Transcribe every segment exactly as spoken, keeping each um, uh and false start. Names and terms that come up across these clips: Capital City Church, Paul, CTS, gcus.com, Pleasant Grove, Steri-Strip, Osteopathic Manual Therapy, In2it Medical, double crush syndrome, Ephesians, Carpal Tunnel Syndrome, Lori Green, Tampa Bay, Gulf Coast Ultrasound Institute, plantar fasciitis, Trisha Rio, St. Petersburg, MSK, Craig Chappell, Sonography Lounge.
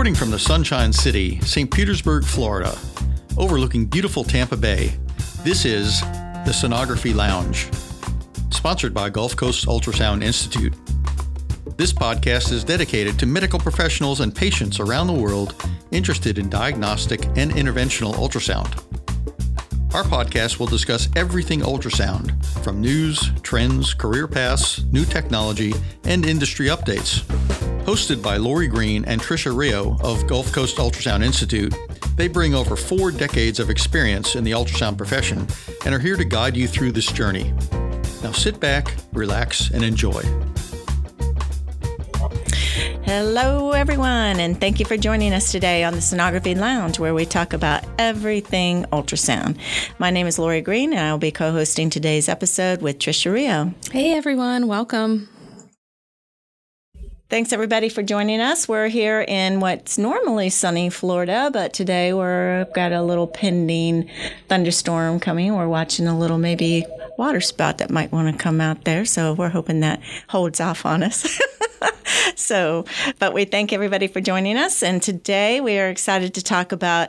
Recording from the Sunshine City, Saint Petersburg, Florida, overlooking beautiful Tampa Bay, this is the Sonography Lounge, sponsored by Gulf Coast Ultrasound Institute. This podcast is dedicated to medical professionals and patients around the world interested in diagnostic and interventional ultrasound. Our podcast will discuss everything ultrasound, from news, trends, career paths, new technology, and industry updates. Hosted by Lori Green and Trisha Rio of Gulf Coast Ultrasound Institute, they bring over four decades of experience in the ultrasound profession and are here to guide you through this journey. Now sit back, relax, and enjoy. Hello, everyone, and thank you for joining us today on the Sonography Lounge, where we talk about everything ultrasound. My name is Lori Green, and I will be co-hosting today's episode with Trisha Rio. Hey, everyone. Welcome. Thanks, everybody, for joining us. We're here in what's normally sunny Florida, but today we've got a little pending thunderstorm coming. We're watching a little maybe water spout that might want to come out there, so we're hoping that holds off on us. So, but we thank everybody for joining us, and today we are excited to talk about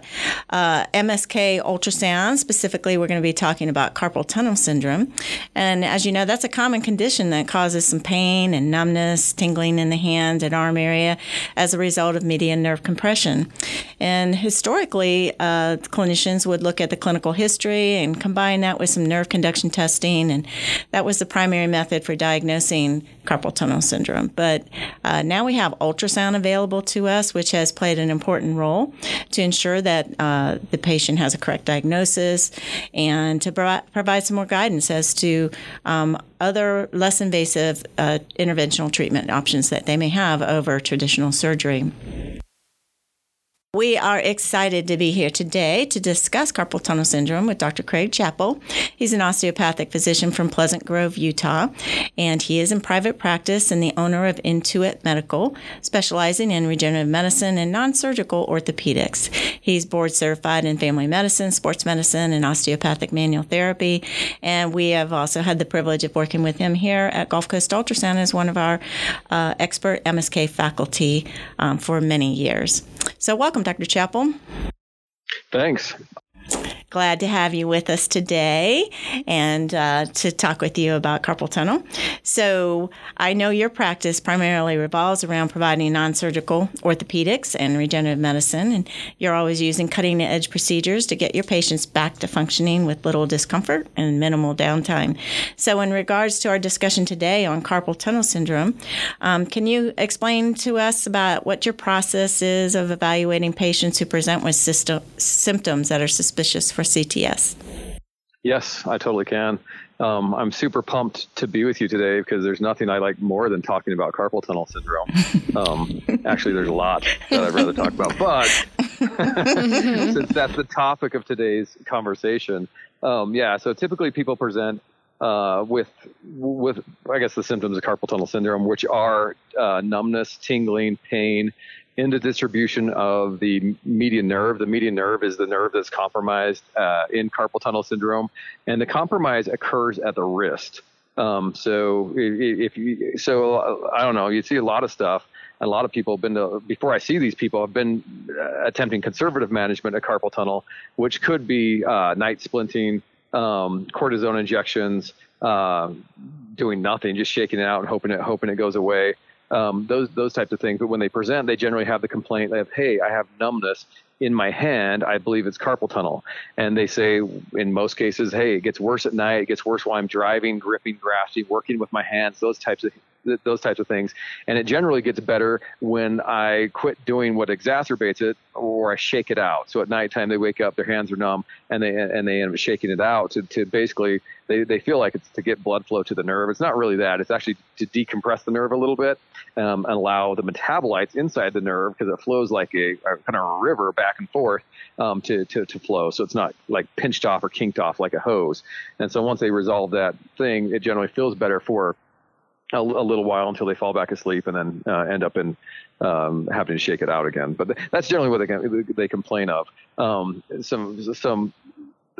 uh, M S K ultrasound. Specifically, we're going to be talking about carpal tunnel syndrome, and as you know, that's a common condition that causes some pain and numbness, tingling in the hand and arm area as a result of median nerve compression. And historically, uh, clinicians would look at the clinical history and combine that with some nerve conduction testing, and that was the primary method for diagnosing carpal tunnel syndrome. But uh, now we have ultrasound available to us, which has played an important role to ensure that uh, the patient has a correct diagnosis and to pro- provide some more guidance as to um, other less invasive uh, interventional treatment options that they may have over traditional surgery. We are excited to be here today to discuss carpal tunnel syndrome with Doctor Craig Chappell. He's an osteopathic physician from Pleasant Grove, Utah, and he is in private practice and the owner of In to it Medical, specializing in regenerative medicine and non-surgical orthopedics. He's board certified in family medicine, sports medicine, and osteopathic manual therapy, and we have also had the privilege of working with him here at Gulf Coast Ultrasound as one of our uh, expert M S K faculty um, for many years. So welcome, Doctor Chappell. Thanks. Glad to have you with us today and uh, to talk with you about carpal tunnel. So I know your practice primarily revolves around providing non-surgical orthopedics and regenerative medicine, and you're always using cutting-edge procedures to get your patients back to functioning with little discomfort and minimal downtime. So in regards to our discussion today on carpal tunnel syndrome, um, can you explain to us about what your process is of evaluating patients who present with system, symptoms that are suspicious for C T S? Yes, I totally can. Um, I'm super pumped to be with you today because there's nothing I like more than talking about carpal tunnel syndrome. Um, actually, there's a lot that I'd rather talk about, but since that's the topic of today's conversation, um, yeah, so typically people present uh, with, with, I guess, the symptoms of carpal tunnel syndrome, which are uh, numbness, tingling, pain, in the distribution of the median nerve. The median nerve is the nerve that's compromised uh, in carpal tunnel syndrome, and the compromise occurs at the wrist. Um, so if you, so I don't know, you see a lot of stuff, and a lot of people have been to, before I see these people, I've been uh, attempting conservative management of carpal tunnel, which could be uh, night splinting, um, cortisone injections, uh, doing nothing, just shaking it out and hoping it, hoping it goes away. Um, those those types of things. But when they present, they generally have the complaint of, hey, I have numbness in my hand. I believe it's carpal tunnel. And they say, in most cases, hey, it gets worse at night. It gets worse while I'm driving, gripping, grasping, working with my hands, those types of those types of things. And it generally gets better when I quit doing what exacerbates it, or I shake it out. So at nighttime, they wake up, their hands are numb, and they and they end up shaking it out to, to basically, they, they feel like it's to get blood flow to the nerve. It's not really that. It's actually to decompress the nerve a little bit um, and allow the metabolites inside the nerve, because it flows like a, a kind of a river back and forth, um, to, to, to flow. So it's not like pinched off or kinked off like a hose. And so once they resolve that thing, it generally feels better for A, a little while until they fall back asleep and then uh, end up in um, having to shake it out again. But th- that's generally what they can, they complain of. Um, some some.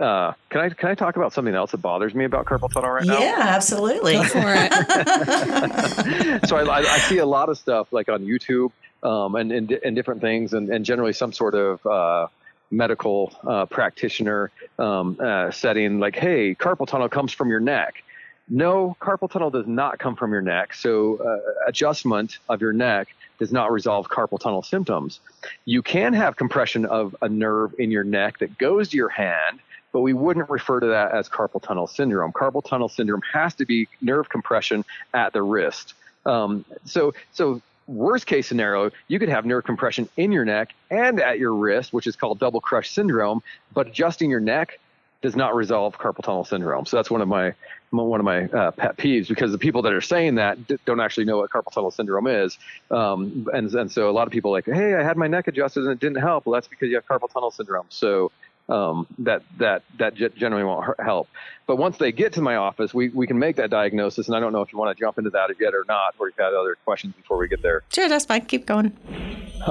Uh, can I can I talk about something else that bothers me about carpal tunnel right now? Yeah, absolutely. Go for it. So I, I, I see a lot of stuff like on YouTube um, and, and, and different things, and, and generally some sort of uh, medical uh, practitioner um, uh, setting, like, hey, carpal tunnel comes from your neck. No, carpal tunnel does not come from your neck. So uh, adjustment of your neck does not resolve carpal tunnel symptoms. You can have compression of a nerve in your neck that goes to your hand, but we wouldn't refer to that as carpal tunnel syndrome. Carpal tunnel syndrome has to be nerve compression at the wrist. Um, so, so worst case scenario, you could have nerve compression in your neck and at your wrist, which is called double crush syndrome, but adjusting your neck does not resolve carpal tunnel syndrome. So that's one of my one of my uh, pet peeves, because the people that are saying that d- don't actually know what carpal tunnel syndrome is. Um, and and so a lot of people are like, hey, I had my neck adjusted and it didn't help. Well, that's because you have carpal tunnel syndrome. So um, that that that generally won't help. But once they get to my office, we, we can make that diagnosis. And I don't know if you want to jump into that yet or not, or you've got other questions before we get there. Sure, that's fine. Keep going.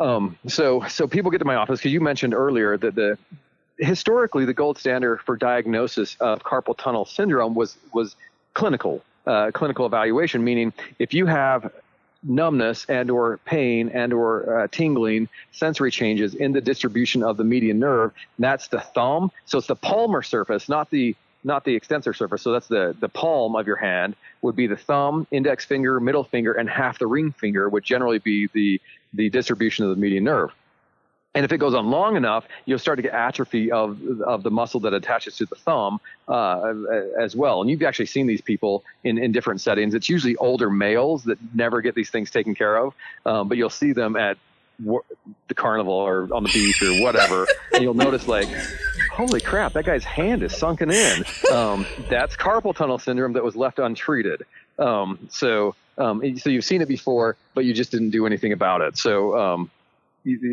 Um, so so people get to my office, because you mentioned earlier that the historically, the gold standard for diagnosis of carpal tunnel syndrome was was clinical, uh, clinical evaluation, meaning if you have numbness and or pain and or uh, tingling, sensory changes in the distribution of the median nerve, that's the thumb. So it's the palmar surface, not the not the extensor surface. So that's the, the palm of your hand would be the thumb, index finger, middle finger, and half the ring finger would generally be the the distribution of the median nerve. And if it goes on long enough, you'll start to get atrophy of of the muscle that attaches to the thumb uh, as well. And you've actually seen these people in, in different settings. It's usually older males that never get these things taken care of, um, but you'll see them at wor- the carnival or on the beach or whatever, and you'll notice, like, holy crap, that guy's hand is sunken in. Um, that's carpal tunnel syndrome that was left untreated. Um, so, um, so you've seen it before, but you just didn't do anything about it. So. Um,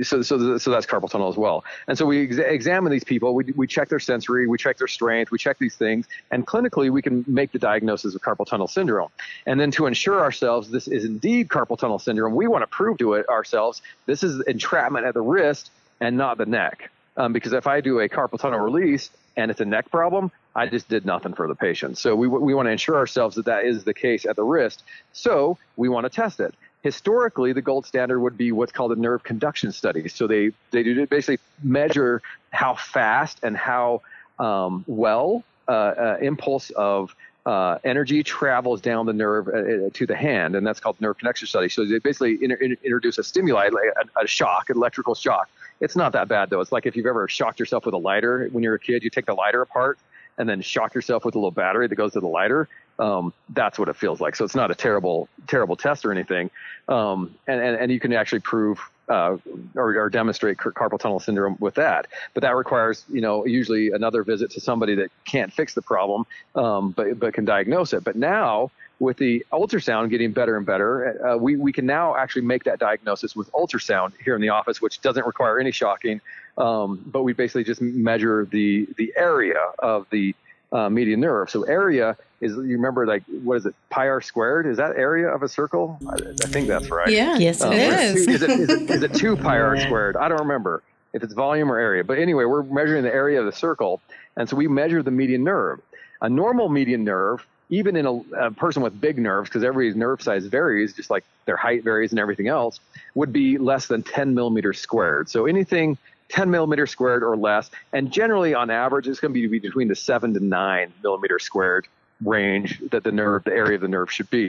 So, so, so that's carpal tunnel as well. And so we ex- examine these people. We we check their sensory, we check their strength, we check these things, and clinically we can make the diagnosis of carpal tunnel syndrome. And then to ensure ourselves this is indeed carpal tunnel syndrome, we want to prove to it ourselves this is entrapment at the wrist and not the neck. Um, because if I do a carpal tunnel release and it's a neck problem, I just did nothing for the patient. So we we want to ensure ourselves that that is the case at the wrist. So we want to test it. Historically, the gold standard would be what's called a nerve conduction study. So they, they do basically measure how fast and how um, well uh, uh, impulse of uh, energy travels down the nerve uh, to the hand, and that's called nerve conduction study. So they basically in, in, introduce a stimuli, like a, a shock, electrical shock. It's not that bad, though. It's like if you've ever shocked yourself with a lighter. When you're a kid, you take the lighter apart and then shock yourself with a little battery that goes to the lighter. Um, that's what it feels like. So it's not a terrible, terrible test or anything. Um, and, and, and you can actually prove uh, or, or demonstrate car- carpal tunnel syndrome with that. But that requires, you know, usually another visit to somebody that can't fix the problem, um, but, but can diagnose it. But now with the ultrasound getting better and better, uh, we, we can now actually make that diagnosis with ultrasound here in the office, which doesn't require any shocking. Um, but we basically just measure the, the area of the Uh, median nerve. So area is, you remember, like, what is it? Pi r squared? Is that area of a circle? I, I think that's right. Yeah. Yes, um, it is. Is it, is, it, is it two pi r squared? I don't remember if it's volume or area. But anyway, we're measuring the area of the circle. And so we measure the median nerve. A normal median nerve, even in a, a person with big nerves, because everybody's nerve size varies, just like their height varies and everything else, would be less than ten millimeters squared. So anything ten millimeters squared or less, and generally on average, it's going to be between the seven to nine millimeter squared range that the nerve, the area of the nerve, should be.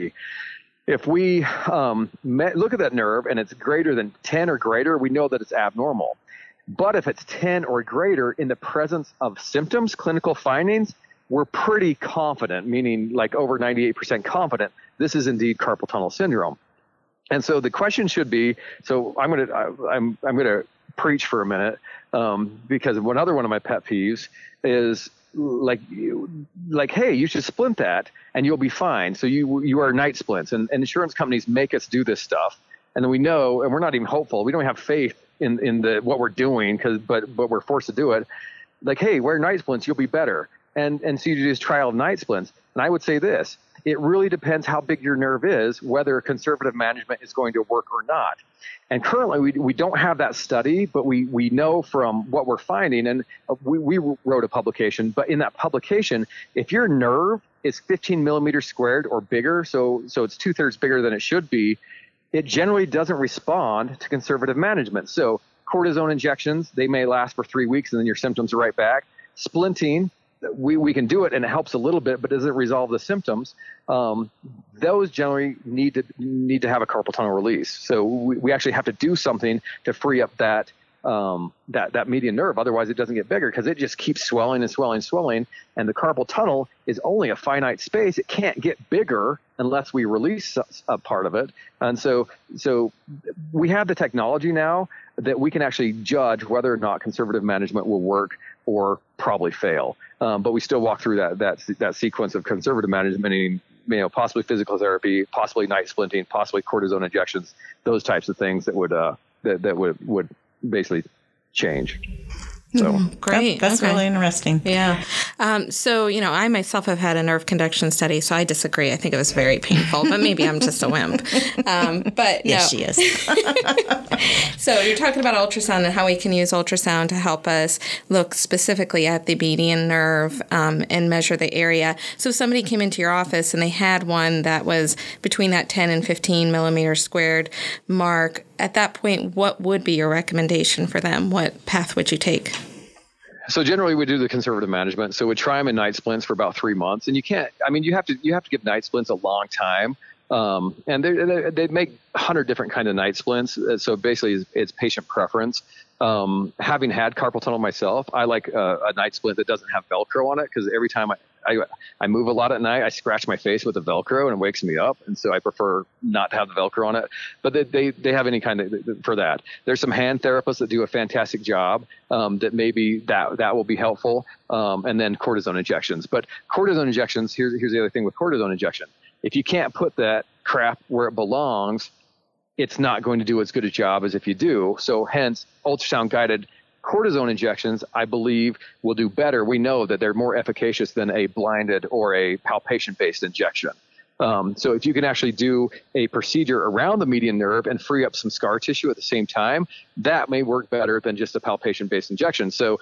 If we um, met, look at that nerve and it's greater than ten or greater, we know that it's abnormal. But if it's ten or greater in the presence of symptoms, clinical findings, we're pretty confident, meaning like over ninety-eight percent confident, this is indeed carpal tunnel syndrome. And so the question should be, so I'm going to, I'm, I'm going to preach for a minute, um, because one other one of my pet peeves is like, like, hey, you should splint that and you'll be fine. So you, you are night splints, and, and insurance companies make us do this stuff. And then we know, and we're not even hopeful. We don't have faith in, in the, what we're doing, cause, but, but we're forced to do it. Like, hey, wear night splints, you'll be better. And, and so you do this trial of night splints. And I would say this, it really depends how big your nerve is, whether conservative management is going to work or not. And currently, we we don't have that study, but we, we know from what we're finding, and we, we wrote a publication, but in that publication, if your nerve is fifteen millimeters squared or bigger, so so it's two-thirds bigger than it should be, it generally doesn't respond to conservative management. So cortisone injections, they may last for three weeks and then your symptoms are right back. Splinting, we, we can do it and it helps a little bit, but doesn't resolve the symptoms. Um, those generally need to need to have a carpal tunnel release. So we, we actually have to do something to free up that um, that, that median nerve. Otherwise it doesn't get bigger because it just keeps swelling and swelling and swelling. And the carpal tunnel is only a finite space. It can't get bigger unless we release a part of it. And so, so we have the technology now that we can actually judge whether or not conservative management will work or probably fail. Um, but we still walk through that, that, that sequence of conservative management, meaning, you know, possibly physical therapy, possibly night splinting, possibly cortisone injections, those types of things that would, uh, that, that would, would, basically change. So great. That, that's okay. Really interesting. Yeah. Um, so, you know, I myself have had a nerve conduction study, so I disagree. I think it was very painful, but maybe I'm just a wimp. Um, but yes, no. She is. So you're talking about ultrasound and how we can use ultrasound to help us look specifically at the median nerve um, and measure the area. So if somebody came into your office and they had one that was between that ten and fifteen millimeter squared mark, at that point, what would be your recommendation for them? What path would you take? So generally we do the conservative management. So we try them in night splints for about three months. And you can't, I mean, you have to, you have to give night splints a long time. Um, and they, they, they make a hundred different kinds of night splints. So basically it's, it's patient preference. Um, having had carpal tunnel myself, I like a, a night splint that doesn't have Velcro on it. Cause every time I, I, I move a lot at night. I scratch my face with the Velcro and it wakes me up. And so I prefer not to have the Velcro on it, but they, they, they have any kind of for that. There's some hand therapists that do a fantastic job um, that maybe that, that will be helpful. Um, and then cortisone injections, but cortisone injections, here's, here's the other thing with cortisone injection. If you can't put that crap where it belongs, it's not going to do as good a job as if you do. So hence ultrasound guided cortisone injections, I believe, will do better. We know that they're more efficacious than a blinded or a palpation-based injection. Um, so if you can actually do a procedure around the median nerve and free up some scar tissue at the same time, that may work better than just a palpation-based injection. So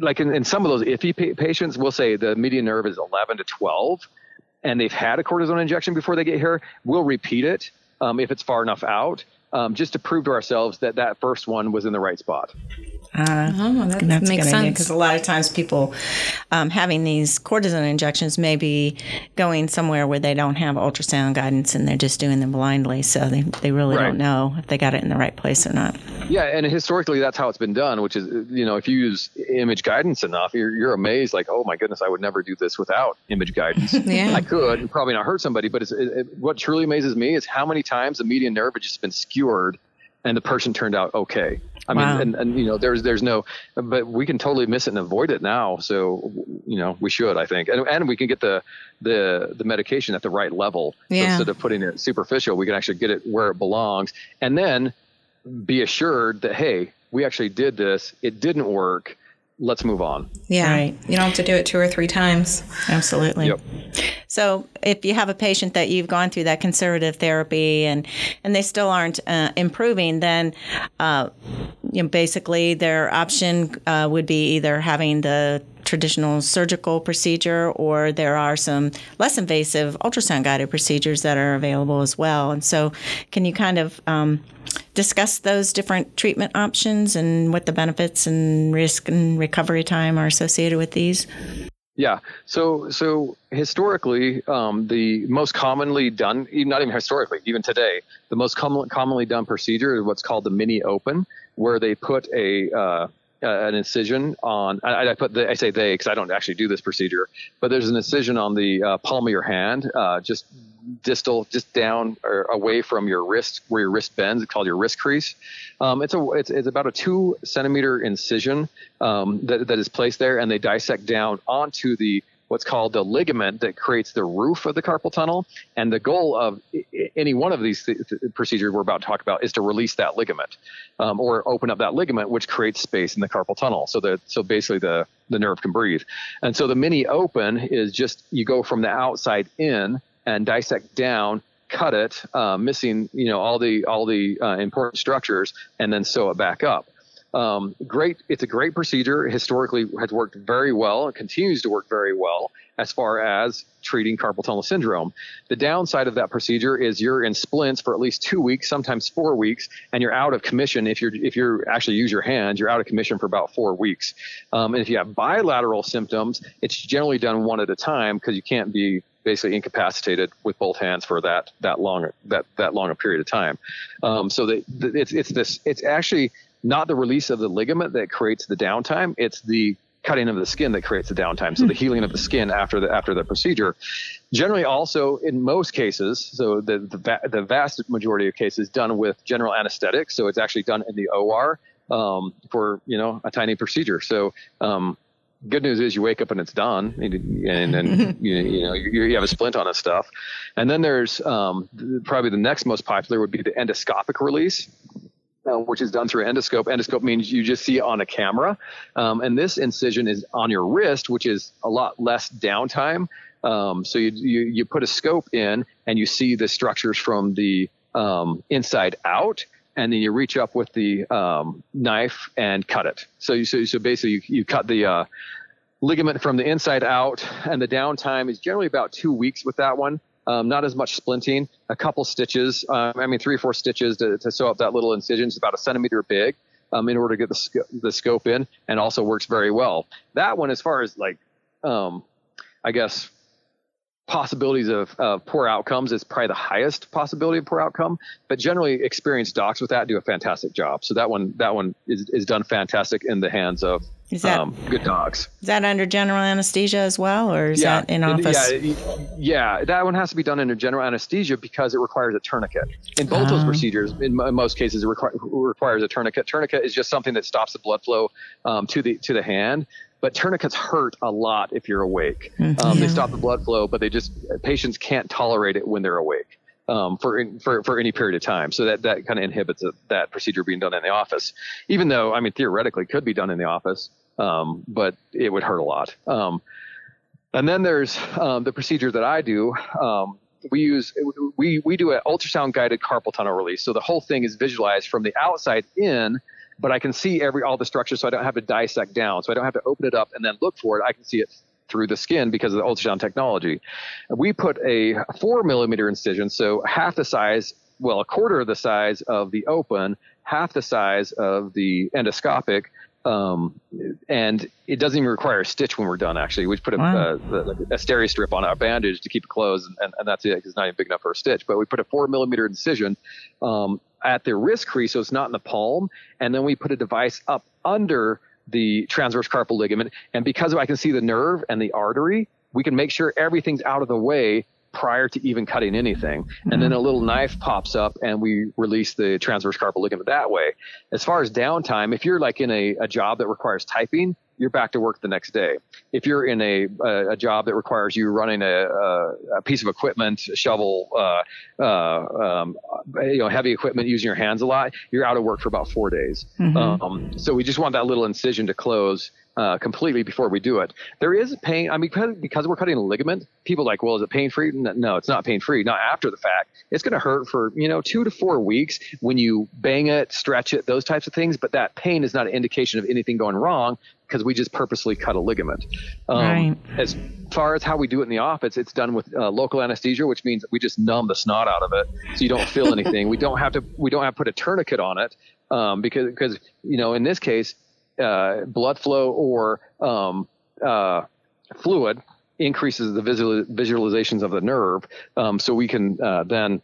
like in, in some of those iffy patients, we'll say the median nerve is eleven to twelve, and they've had a cortisone injection before they get here. We'll repeat it um, if it's far enough out. Um, just to prove to ourselves that that first one was in the right spot. Uh, oh, that that's makes sense. Because a lot of times people um, having these cortisone injections may be going somewhere where they don't have ultrasound guidance and they're just doing them blindly. So they, they really right. don't know if they got it in the right place or not. Yeah. And historically, that's how it's been done, which is, you know, if you use image guidance enough, you're, you're amazed like, oh, my goodness, I would never do this without image guidance. Yeah. I could and probably not hurt somebody. But it's, it, it, what truly amazes me is how many times the median nerve has just been skewered and the person turned out okay. I mean, wow. and, and, you know, there's, there's no, but we can totally miss it and avoid it now. So, you know, we should, I think, and and we can get the, the, the medication at the right level. Yeah. So instead of putting it superficial, we can actually get it where it belongs and then be assured that, hey, we actually did this. It didn't work. Let's move on. Yeah. Right. You don't have to do it two or three times. Absolutely. Yep. So if you have a patient that you've gone through that conservative therapy and, and they still aren't uh, improving, then uh, you know, basically their option uh, would be either having the traditional surgical procedure, or there are some less invasive ultrasound guided procedures that are available as well. And so can you kind of um, discuss those different treatment options and what the benefits and risk and recovery time are associated with these? Yeah. So, so historically, um, the most commonly done, not even historically, even today, the most com- commonly done procedure is what's called the mini open, where they put a, uh, Uh, an incision on, I, I put the, I say they, because I don't actually do this procedure, but there's an incision on the uh, palm of your hand, uh, just distal, just down or away from your wrist, where your wrist bends. It's called your wrist crease. Um, it's a, it's, it's about a two centimeter incision um, that that is placed there, and they dissect down onto the what's called the ligament that creates the roof of the carpal tunnel. And the goal of any one of these th- th- procedures we're about to talk about is to release that ligament um, or open up that ligament, which creates space in the carpal tunnel. So that, so basically the, the nerve can breathe. And so the mini open is just, you go from the outside in and dissect down, cut it, uh, missing, you know, all the, all the uh, important structures, and then sew it back up. Um, great. It's a great procedure. Historically has worked very well. It continues to work very well as far as treating carpal tunnel syndrome. The downside of that procedure is you're in splints for at least two weeks, sometimes four weeks, and you're out of commission. If you're, if you're actually use your hand, you're out of commission for about four weeks. Um, and if you have bilateral symptoms, it's generally done one at a time because you can't be basically incapacitated with both hands for that, that long, that, that long a period of time. Um, so the, the, it's, it's this, it's actually not the release of the ligament that creates the downtime. It's the cutting of the skin that creates the downtime. So the healing of the skin after the, after the procedure, generally also in most cases, so the, the, the vast majority of cases done with general anesthetic. So it's actually done in the O R, um, for, you know, a tiny procedure. So, um, good news is you wake up and it's done, and then you, you know you, you have a splint on this stuff. And then there's um, probably the next most popular would be the endoscopic release, uh, which is done through endoscope. Endoscope means you just see on a camera, um, and this incision is on your wrist, which is a lot less downtime. Um, so you, you you put a scope in and you see the structures from the um, inside out. And then you reach up with the um, knife and cut it. So you so, so basically you, you cut the uh, ligament from the inside out, and the downtime is generally about two weeks with that one. Um, not as much splinting, a couple stitches. Uh, I mean, three or four stitches to, to sew up that little incision. It's about a centimeter big um, in order to get the, sc- the scope in, and also works very well. That one, as far as like, um, I guess, possibilities of uh, poor outcomes is probably the highest possibility of poor outcome, but generally experienced docs with that do a fantastic job. So that one, that one is, is done fantastic in the hands of is that, um, good docs. Is that under general anesthesia as well, or is yeah, that in office? Yeah, yeah, that one has to be done under general anesthesia because it requires a tourniquet. In both um, those procedures, in, in most cases, it requ- requires a tourniquet. Tourniquet is just something that stops the blood flow um, to the to the hand. But tourniquets hurt a lot if you're awake. Um, yeah. They stop the blood flow, but they just patients can't tolerate it when they're awake um, for, in, for for any period of time. So that, that kind of inhibits a, that procedure being done in the office, even though, I mean, theoretically could be done in the office, um, but it would hurt a lot. Um, and then there's um, the procedure that I do. Um, we use we we do an ultrasound guided carpal tunnel release. So the whole thing is visualized from the outside in, but I can see every all the structures, so I don't have to dissect down. So I don't have to open it up and then look for it. I can see it through the skin because of the ultrasound technology. We put a four millimeter incision, so half the size, well, a quarter of the size of the open, half the size of the endoscopic, um, and it doesn't even require a stitch when we're done, actually. We put a, wow. a, a, a Steri-Strip on our bandage to keep it closed, and, and that's it, because it's not even big enough for a stitch. But we put a four millimeter incision um, at the wrist crease, so it's not in the palm, and then we put a device up under the transverse carpal ligament, and because I can see the nerve and the artery, we can make sure everything's out of the way prior to even cutting anything. Mm-hmm. And then a little knife pops up and we release the transverse carpal ligament that way. As far as downtime, if you're like in a, a job that requires typing, you're back to work the next day. If you're in a a, a job that requires you running a, a, a piece of equipment, a shovel, uh, uh, um, you know, heavy equipment, using your hands a lot, you're out of work for about four days. Mm-hmm. Um, so we just want that little incision to close uh, completely before we do it. There is pain. I mean, because we're cutting a ligament, people are like, well, is it pain-free? No, it's not pain-free. Not after the fact. It's going to hurt for, you know, two to four weeks when you bang it, stretch it, those types of things. But that pain is not an indication of anything going wrong, because we just purposely cut a ligament. Um, right. As far as how we do it in the office, it's done with uh, local anesthesia, which means we just numb the snot out of it, so you don't feel anything. We don't have to. We don't have to put a tourniquet on it um, because, because you know, in this case, uh, blood flow or um, uh, fluid increases the visual, visualizations of the nerve, um, so we can uh, then.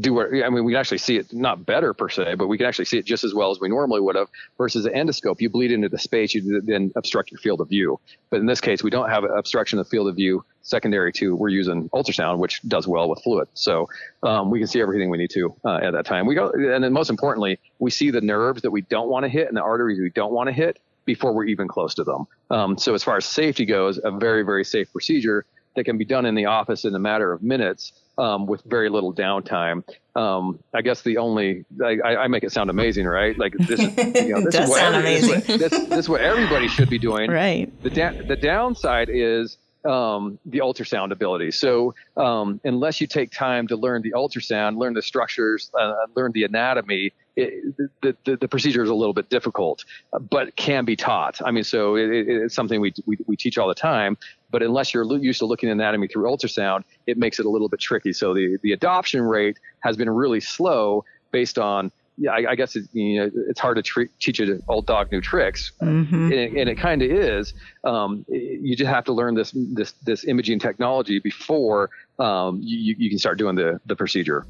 do what, I mean, we can actually see it, not better per se, but we can actually see it just as well as we normally would have, versus the endoscope. You bleed into the space, you then obstruct your field of view. But in this case, we don't have obstruction of field of view secondary to, we're using ultrasound, which does well with fluid. So um, we can see everything we need to uh, at that time. We go, and then most importantly, we see the nerves that we don't want to hit and the arteries we don't want to hit before we're even close to them. Um, so as far as safety goes, a very, very safe procedure that can be done in the office in a matter of minutes, um, with very little downtime. Um, I guess the only, I, I make it sound amazing, right? Like this, is, you know, this does is what sound every, amazing. This, this, this is what everybody should be doing. Right. The da- the downside is um, the ultrasound ability. So um, unless you take time to learn the ultrasound, learn the structures, uh, learn the anatomy, it, the, the, the procedure is a little bit difficult, but can be taught. I mean, so it, it, it's something we, we we teach all the time, but unless you're used to looking at anatomy through ultrasound, it makes it a little bit tricky. So the, the adoption rate has been really slow based on, yeah, I, I guess it, you know, it's hard to tre- teach an old dog new tricks, mm-hmm. and it, it kind of is. Um, you just have to learn this this this imaging technology before um, you, you can start doing the, the procedure.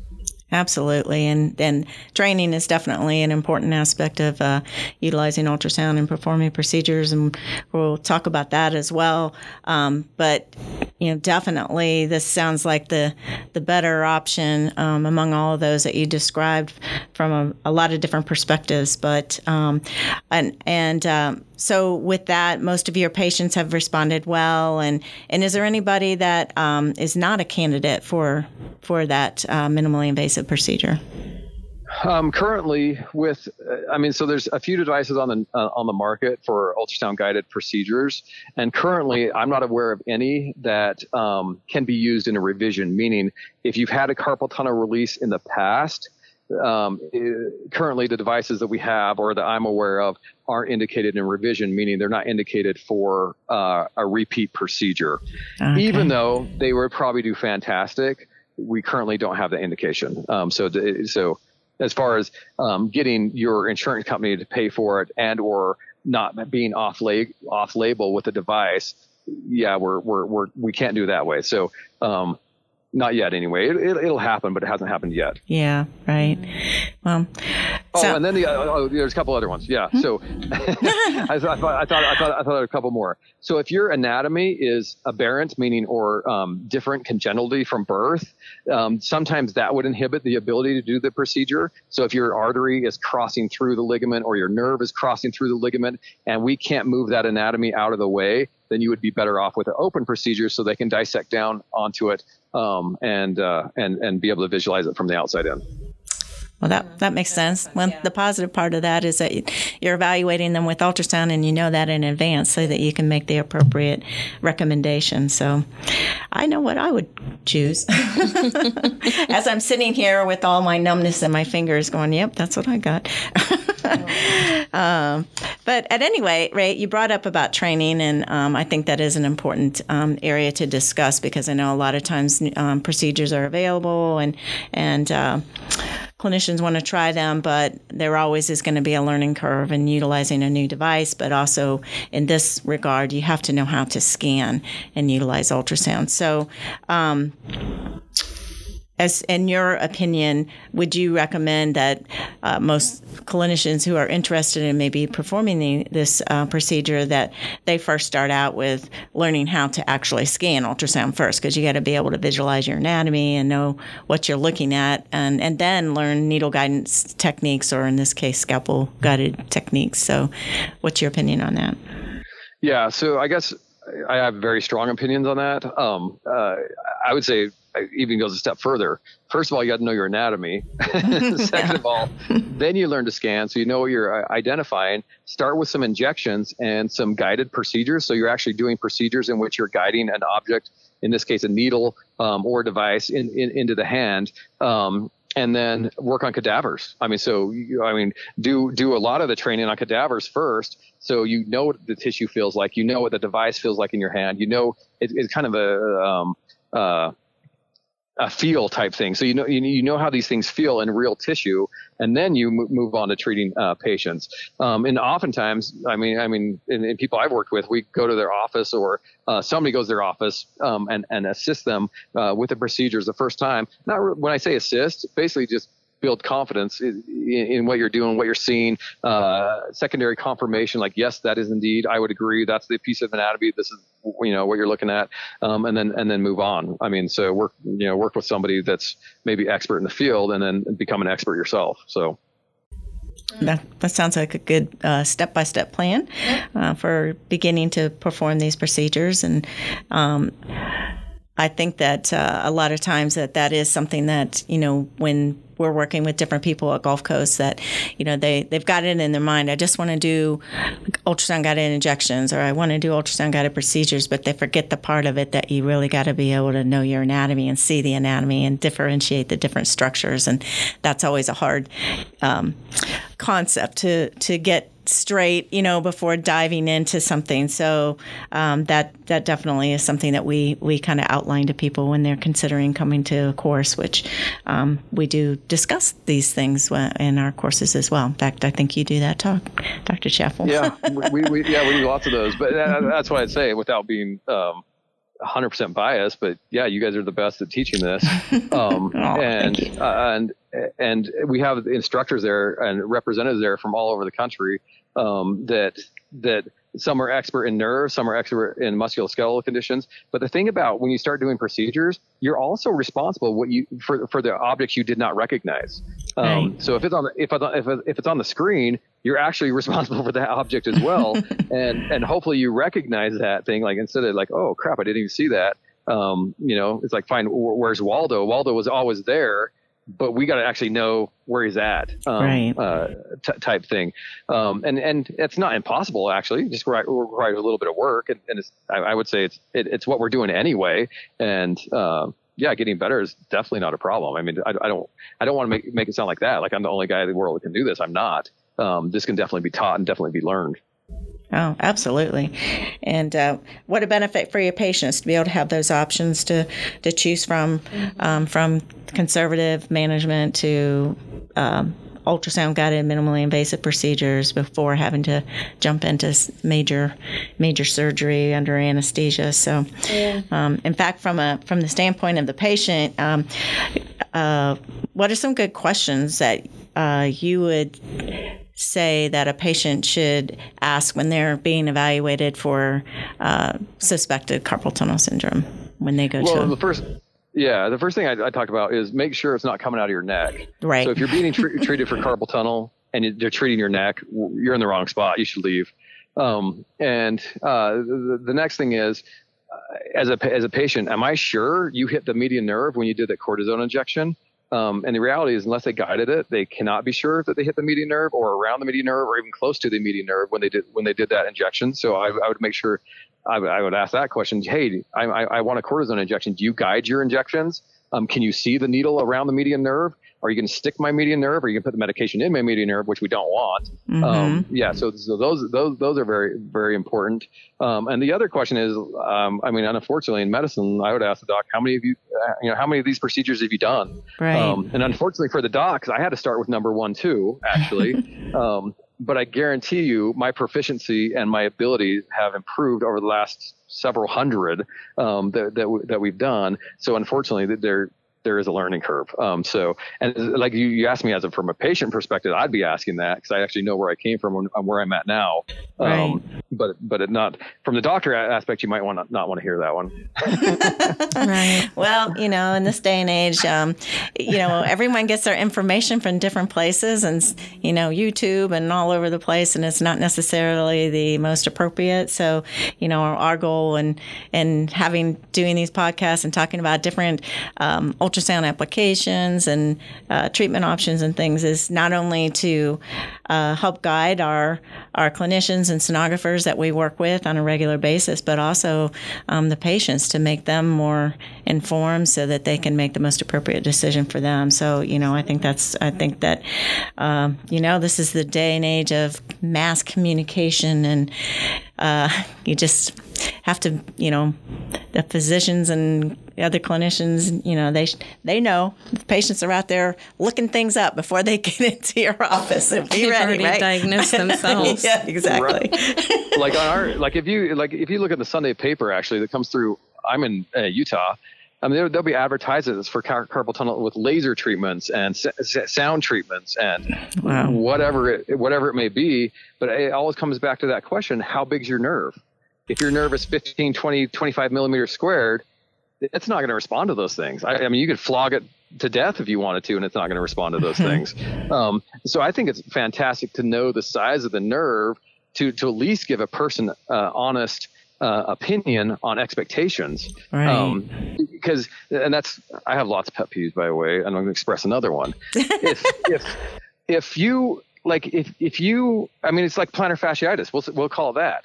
Absolutely, and and training is definitely an important aspect of uh, utilizing ultrasound and performing procedures, and we'll talk about that as well. Um, but you know, definitely, this sounds like the the better option um, among all of those that you described from a, a lot of different perspectives. But um, and and um, so with that, most of your patients have responded well, and and is there anybody that um, is not a candidate for for that uh, minimally invasive procedure? Um, currently with, uh, I mean, so there's a few devices on the, uh, on the market for ultrasound guided procedures. And currently I'm not aware of any that, um, can be used in a revision, meaning if you've had a carpal tunnel release in the past, um, it, currently the devices that we have or that I'm aware of aren't indicated in revision, meaning they're not indicated for, uh, a repeat procedure, okay. Even though they would probably do fantastic. We currently don't have the indication. Um, so, th- so as far as um, getting your insurance company to pay for it, and or not being off la- off label with the device, yeah, we're we're we're we can't do that way. So, um, not yet anyway. It, it, it'll happen, but it hasn't happened yet. Yeah, right. Well. Oh, so- and then the uh, oh, there's a couple other ones. Yeah. Hmm? So, I, th- I thought I thought I thought I thought a couple more. So if your anatomy is aberrant, meaning or um, different congenitally from birth, um, sometimes that would inhibit the ability to do the procedure. So if your artery is crossing through the ligament or your nerve is crossing through the ligament and we can't move that anatomy out of the way, then you would be better off with an open procedure so they can dissect down onto it um, and, uh, and, and be able to visualize it from the outside in. Well, that, that makes sense. Well, the positive part of that is that you're evaluating them with ultrasound and you know that in advance so that you can make the appropriate recommendation. So I know what I would choose as I'm sitting here with all my numbness in my fingers going, yep, that's what I got. um, but at any rate, Ray, you brought up about training, and um, I think that is an important um, area to discuss because I know a lot of times um, procedures are available and, and uh, clinicians want to try them, but there always is going to be a learning curve in utilizing a new device. But also in this regard, you have to know how to scan and utilize ultrasound. So um, as in your opinion, would you recommend that uh, most clinicians who are interested in maybe performing the, this uh, procedure that they first start out with learning how to actually scan ultrasound first, because you got to be able to visualize your anatomy and know what you're looking at, and, and then learn needle guidance techniques, or in this case, scalpel guided techniques. So what's your opinion on that? Yeah, so I guess I have very strong opinions on that. Um, uh, I would say it even goes a step further. First of all, you got to know your anatomy. Second yeah. of all, then you learn to scan, so you know what you're identifying. Start with some injections and some guided procedures. So you're actually doing procedures in which you're guiding an object, in this case, a needle um, or a device in, in, into the hand. Um, and then work on cadavers. I mean, so, you, I mean, do do a lot of the training on cadavers first, so you know what the tissue feels like, you know what the device feels like in your hand, you know, it, it's kind of a um, uh, a feel type thing. So, you know, you, you know how these things feel in real tissue, and then you m- move on to treating uh, patients. Um, and oftentimes, I mean, I mean, in, in people I've worked with, we go to their office or uh, somebody goes to their office um, and, and assist them uh, with the procedures the first time. Not re- when I say assist, basically just build confidence in, in what you're doing, what you're seeing, uh, secondary confirmation, like, yes, that is indeed, I would agree, that's the piece of anatomy, this is, you know, what you're looking at, um, and then and then move on. I mean, so work, you know, work with somebody that's maybe expert in the field and then become an expert yourself, so. That, that sounds like a good uh, step-by-step plan uh, for beginning to perform these procedures, and um I think that uh, a lot of times that that is something that, you know, when we're working with different people at Gulf Coast that, you know, they, they've got it in their mind. I just want to do ultrasound-guided injections, or I want to do ultrasound-guided procedures, but they forget the part of it that you really got to be able to know your anatomy and see the anatomy and differentiate the different structures. And that's always a hard um, concept to, to get straight, you know, before diving into something. So um, that that definitely is something that we we kind of outline to people when they're considering coming to a course, which um, we do discuss these things in our courses as well. In fact, I think you do that talk, Doctor Chappell. Yeah, we, we yeah we do lots of those. But that's what I'd say, without being um, one hundred percent biased. But yeah, you guys are the best at teaching this, um, oh, and thank you. Uh, and and we have instructors there and representatives there from all over the country. Um, that that some are expert in nerves, some are expert in musculoskeletal conditions. But the thing about when you start doing procedures, you're also responsible what you for for the objects you did not recognize. Um, right. So if it's on the, if if if it's on the screen, you're actually responsible for that object as well. and and hopefully you recognize that thing, like instead of like, oh crap, I didn't even see that. Um, you know, it's like, fine, where's Waldo? Waldo was always there, but we got to actually know where he's at, um, right. uh, t- type thing. Um, and, and it's not impossible, actually, just requires a little bit of work. And, and it's, I, I would say it's, it, it's what we're doing anyway. And, um, yeah, getting better is definitely not a problem. I mean, I, I don't, I don't want to make, make it sound like that. Like I'm the only guy in the world that can do this. I'm not, um, this can definitely be taught and definitely be learned. Oh, absolutely. And uh, what a benefit for your patients to be able to have those options to, to choose from, um, from conservative management to um, ultrasound-guided, minimally invasive procedures before having to jump into major major surgery under anesthesia. So, yeah. um, in fact, from a from the standpoint of the patient, um, uh, what are some good questions that uh, you would say that a patient should ask when they're being evaluated for uh, suspected carpal tunnel syndrome when they go well, to Well, the first, yeah, the first thing I, I talk about is make sure it's not coming out of your neck. Right. So if you're being tr- treated for carpal tunnel and they're treating your neck, you're in the wrong spot. You should leave. Um, and uh, the, the next thing is, uh, as a as a patient, am I sure you hit the median nerve when you did that cortisone injection? Um, and the reality is, unless they guided it, they cannot be sure that they hit the median nerve or around the median nerve or even close to the median nerve when they did when they did that injection. So I, I would make sure I, I would ask that question. Hey, I, I want a cortisone injection. Do you guide your injections? Um, can you see the needle around the median nerve? Are you going to stick my median nerve, or are you going to put the medication in my median nerve, which we don't want? Mm-hmm. Um, yeah. So, so those those those are very, very important. Um, and the other question is, um, I mean, unfortunately in medicine, I would ask the doc, how many of you, you know, how many of these procedures have you done? Right. Um, and unfortunately for the docs, I had to start with number one too, actually. um, but I guarantee you, my proficiency and my ability have improved over the last several hundred um, that that, w- that we've done. So unfortunately, they're there is a learning curve. Um, so, and like you, you asked me as a, from a patient perspective, I'd be asking that because I actually know where I came from and, and where I'm at now. Um, right. But, but it not from the doctor aspect, you might want to not want to hear that one. Right. Well, you know, in this day and age, um, you know, everyone gets their information from different places and, you know, YouTube and all over the place, and it's not necessarily the most appropriate. So, you know, our, our goal and, and having, doing these podcasts and talking about different, um, ultrasound applications and uh, treatment options and things is not only to uh, help guide our our clinicians and sonographers that we work with on a regular basis, but also um, the patients to make them more informed so that they can make the most appropriate decision for them. So, you know, I think that's I think that um, you know, this is the day and age of mass communication, and uh, you just have to, you know, the physicians and other clinicians, you know, they they know the patients are out there looking things up before they get into your office. And be They've ready, already right? Diagnose themselves. Yeah, exactly. Right. Like on our, like if you like if you look at the Sunday paper actually that comes through. I'm in uh, Utah. I mean, there, there'll be advertisements for car- carpal tunnel with laser treatments and s- s- sound treatments and wow. whatever it whatever it may be. But it always comes back to that question: how big's your nerve? If your nerve is fifteen, twenty, twenty-five millimeters squared, it's not going to respond to those things. I, I mean, you could flog it to death if you wanted to, and it's not going to respond to those things. Um, so I think it's fantastic to know the size of the nerve to, to at least give a person uh, honest uh, opinion on expectations. Right. Um, because, and that's, I have lots of pet peeves, by the way, and I'm going to express another one. If, if, if you like, if, if you, I mean, it's like plantar fasciitis. We'll, we'll call it that.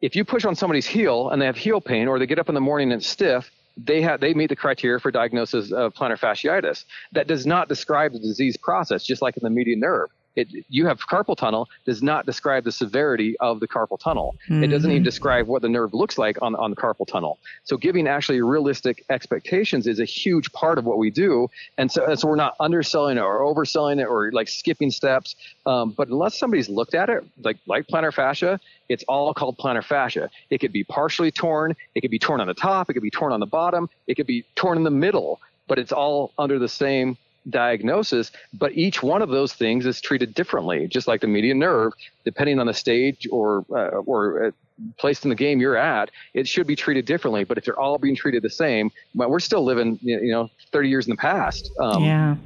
If you push on somebody's heel and they have heel pain, or they get up in the morning and it's stiff, they have, they meet the criteria for diagnosis of plantar fasciitis. That does not describe the disease process, just like in the median nerve. It, you have carpal tunnel does not describe the severity of the carpal tunnel. Mm-hmm. It doesn't even describe what the nerve looks like on, on the carpal tunnel. So giving actually realistic expectations is a huge part of what we do. And so, and so we're not underselling it or overselling it or like skipping steps. Um, but unless somebody's looked at it, like, like plantar fascia, it's all called plantar fascia. It could be partially torn. It could be torn on the top. It could be torn on the bottom. It could be torn in the middle, but it's all under the same diagnosis, but each one of those things is treated differently, just like the median nerve. Depending on the stage or uh, or uh, place in the game you're at, it should be treated differently. But if they're all being treated the same, well, we're still living, you know, thirty years in the past, um, yeah.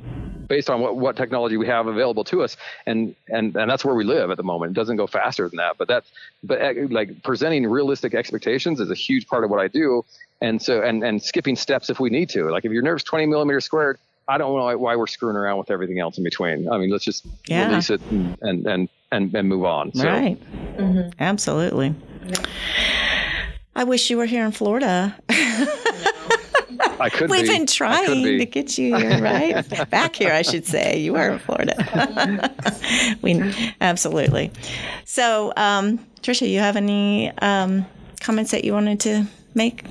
based on what, what technology we have available to us, and, and and that's where we live at the moment. It doesn't go faster than that, but that's but uh, like presenting realistic expectations is a huge part of what I do, and so and and skipping steps if we need to. Like if your nerve's twenty millimeters squared. I don't know why we're screwing around with everything else in between. I mean, let's just yeah. release it and, and, and, and, and move on. So. Right. Mm-hmm. Absolutely. I wish you were here in Florida. I could We've be. been trying be. to get you here, right? Back here, I should say. You were in Florida. we Absolutely. So, um, Trisha, you have any um, comments that you wanted to make?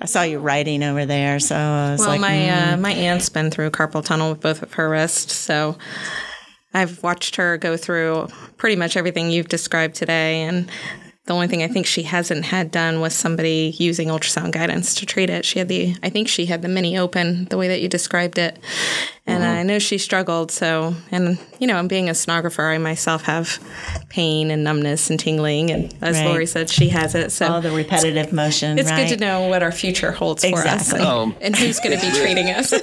I saw you writing over there, so I was well, like... Well, my, mm. uh, my aunt's been through carpal tunnel with both of her wrists, so I've watched her go through pretty much everything you've described today, and the only thing I think she hasn't had done was somebody using ultrasound guidance to treat it. She had the, I think she had the mini open, the way that you described it, and mm-hmm. I know she struggled, so, and, you know, being a sonographer, I myself have pain and numbness and tingling, and as right. Lori said, she has it, so. All the repetitive it's, motion, It's right? good to know what our future holds exactly. for us, and, um, and who's going to be treating us.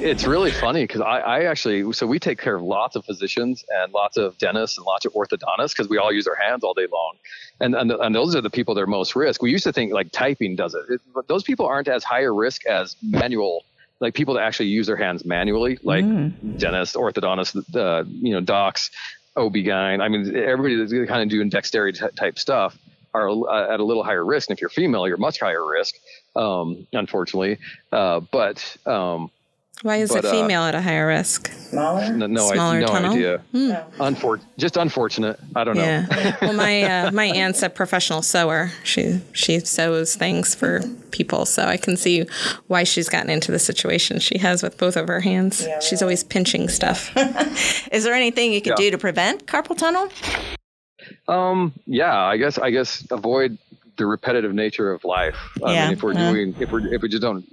It's really funny because I, I actually, so we take care of lots of physicians and lots of dentists and lots of orthodontists because we all use our hands all day long. And, and and those are the people that are most risk. We used to think like typing does it. it but those people aren't as higher risk as manual, like people that actually use their hands manually, like mm. dentists, orthodontists, uh, you know, docs, O B G Y N. I mean, everybody that's kind of doing dexterity type stuff are uh, at a little higher risk. And if you're female, you're much higher risk, um, unfortunately. Uh, but... Um, Why is but, a female uh, at a higher risk? Smaller? No, no, Smaller I, no tunnel? idea. Hmm. Unfor- just unfortunate. I don't know. Yeah. Well, my uh, my aunt's a professional sewer. She she sews things for people, so I can see why she's gotten into the situation she has with both of her hands. Yeah, she's really. always pinching stuff. Is there anything you could yeah. do to prevent carpal tunnel? Um. Yeah. I guess. I guess avoid the repetitive nature of life. I yeah. mean, if we're doing, uh, if we if we just don't.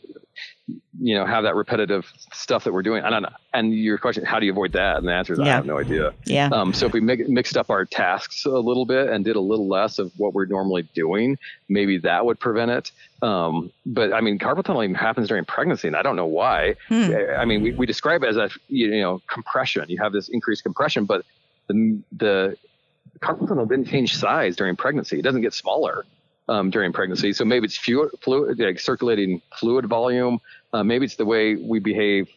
you know, have that repetitive stuff that we're doing. I don't know. And your question, how do you avoid that? And the answer is, yeah. I have no idea. Yeah. Um, so if we mi- mixed up our tasks a little bit and did a little less of what we're normally doing, maybe that would prevent it. Um, but I mean, carpal tunnel even happens during pregnancy, and I don't know why. Hmm. I mean, we, we describe it as a, you know, compression. You have this increased compression, but the, the carpal tunnel didn't change size during pregnancy. It doesn't get smaller. Um, during pregnancy. So maybe it's fluid, fluid like circulating fluid volume. Uh, maybe it's the way we behave.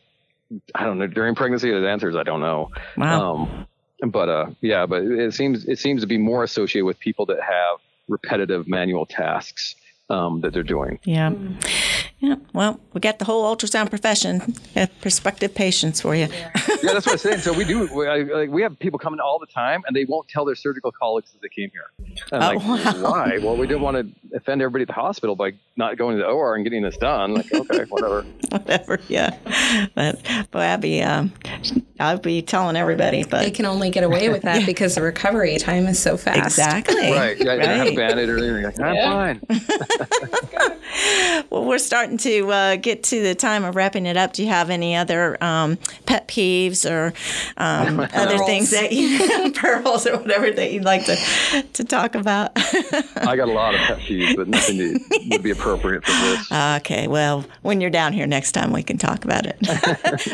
I don't know. During pregnancy, the answer is I don't know. Wow. Um, but uh, yeah, but it seems it seems to be more associated with people that have repetitive manual tasks um, that they're doing. Yeah. Yeah. Well, we got the whole ultrasound profession, prospective patients for you. Yeah, yeah that's what I'm saying. So we do. We, like, we have people coming all the time, and they won't tell their surgical colleagues that they came here. And oh, like, wow. Why? Well, we didn't want to offend everybody at the hospital by not going to the O R and getting this done. Like, okay, whatever. whatever. Yeah. But boy, I'd be, um, I'd be telling everybody. But they can only get away with that because the recovery time is so fast. Exactly. Right. Yeah. Right. You don't have a Band-Aid or anything. Like, I'm yeah. fine. Well, we're starting to uh, get to the time of wrapping it up. Do you have any other um, pet peeves or um, other things that you pearls or whatever that you'd like to to talk about? I got a lot of pet peeves, but nothing that would be appropriate for this. Okay, well, when you're down here next time, we can talk about it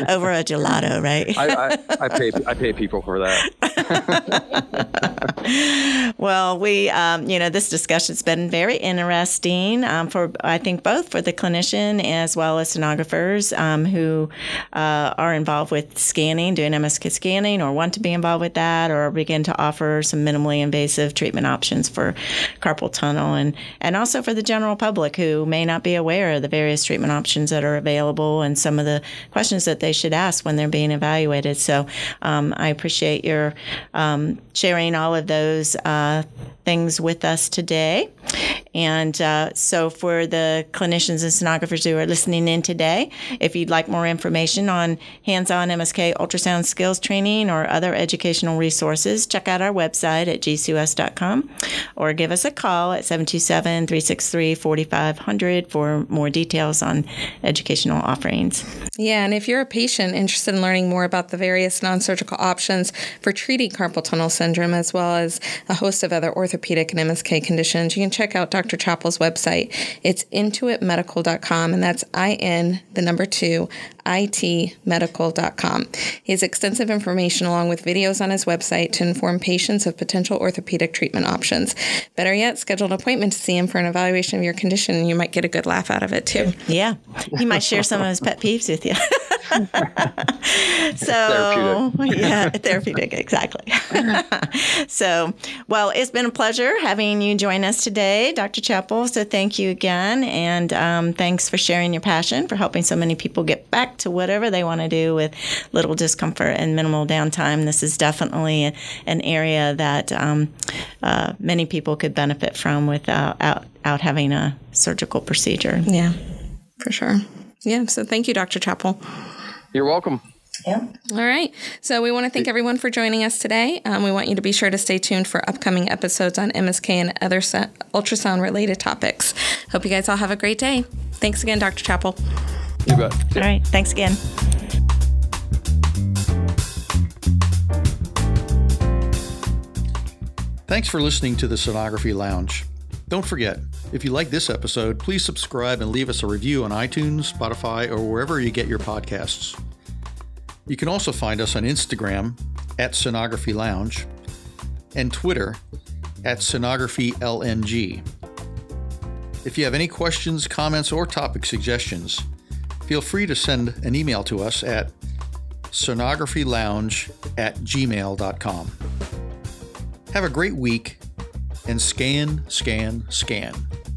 over a gelato, right? I, I, I pay I pay people for that. Well, we um, you know this discussion's been very interesting um, for I think both for the clinician as well as sonographers um, who uh, are involved with scanning, doing M S K scanning, or want to be involved with that, or begin to offer some minimally invasive treatment options for carpal tunnel, and and also for the general public who may not be aware of the various treatment options that are available and some of the questions that they should ask when they're being evaluated. So um, I appreciate your um, sharing all of those uh, things with us today. And uh, so for the clinicians and sonographers who are listening in today, if you'd like more information on hands-on M S K ultrasound skills training or other educational resources, check out our website at g c u s dot com or give us a call at seven two seven, three six three, four five zero zero for more details on educational offerings. Yeah, and if you're a patient interested in learning more about the various non-surgical options for treating carpal tunnel syndrome, as well as a host of other orthopedic and M S K conditions, you can check out Doctor Chappell's website. It's in two it medical dot com, and that's I-N, the number two, I T medical dot com. He has extensive information along with videos on his website to inform patients of potential orthopedic treatment options. Better yet, schedule an appointment to see him for an evaluation of your condition, and you might get a good laugh out of it too. Yeah. He might share some of his pet peeves with you. So, therapeutic. Yeah, therapeutic, exactly. So, well, it's been a pleasure having you join us today, Doctor Chappell. So thank you again, and um, thanks for sharing your passion for helping so many people get back to whatever they want to do with little discomfort and minimal downtime. This is definitely a, an area that um, uh, many people could benefit from without out, out having a surgical procedure. Yeah, for sure. Yeah, so thank you, Doctor Chappell. You're welcome. Yeah. All right. So we want to thank everyone for joining us today. Um, we want you to be sure to stay tuned for upcoming episodes on M S K and other se- ultrasound-related topics. Hope you guys all have a great day. Thanks again, Doctor Chappell. You bet. All right. Thanks again. Thanks for listening to the Sonography Lounge. Don't forget, if you like this episode, please subscribe and leave us a review on iTunes, Spotify, or wherever you get your podcasts. You can also find us on Instagram at Sonography Lounge and Twitter at Sonography L N G. If you have any questions, comments, or topic suggestions, feel free to send an email to us at sonography lounge at gmail dot com. Have a great week, and scan, scan, scan.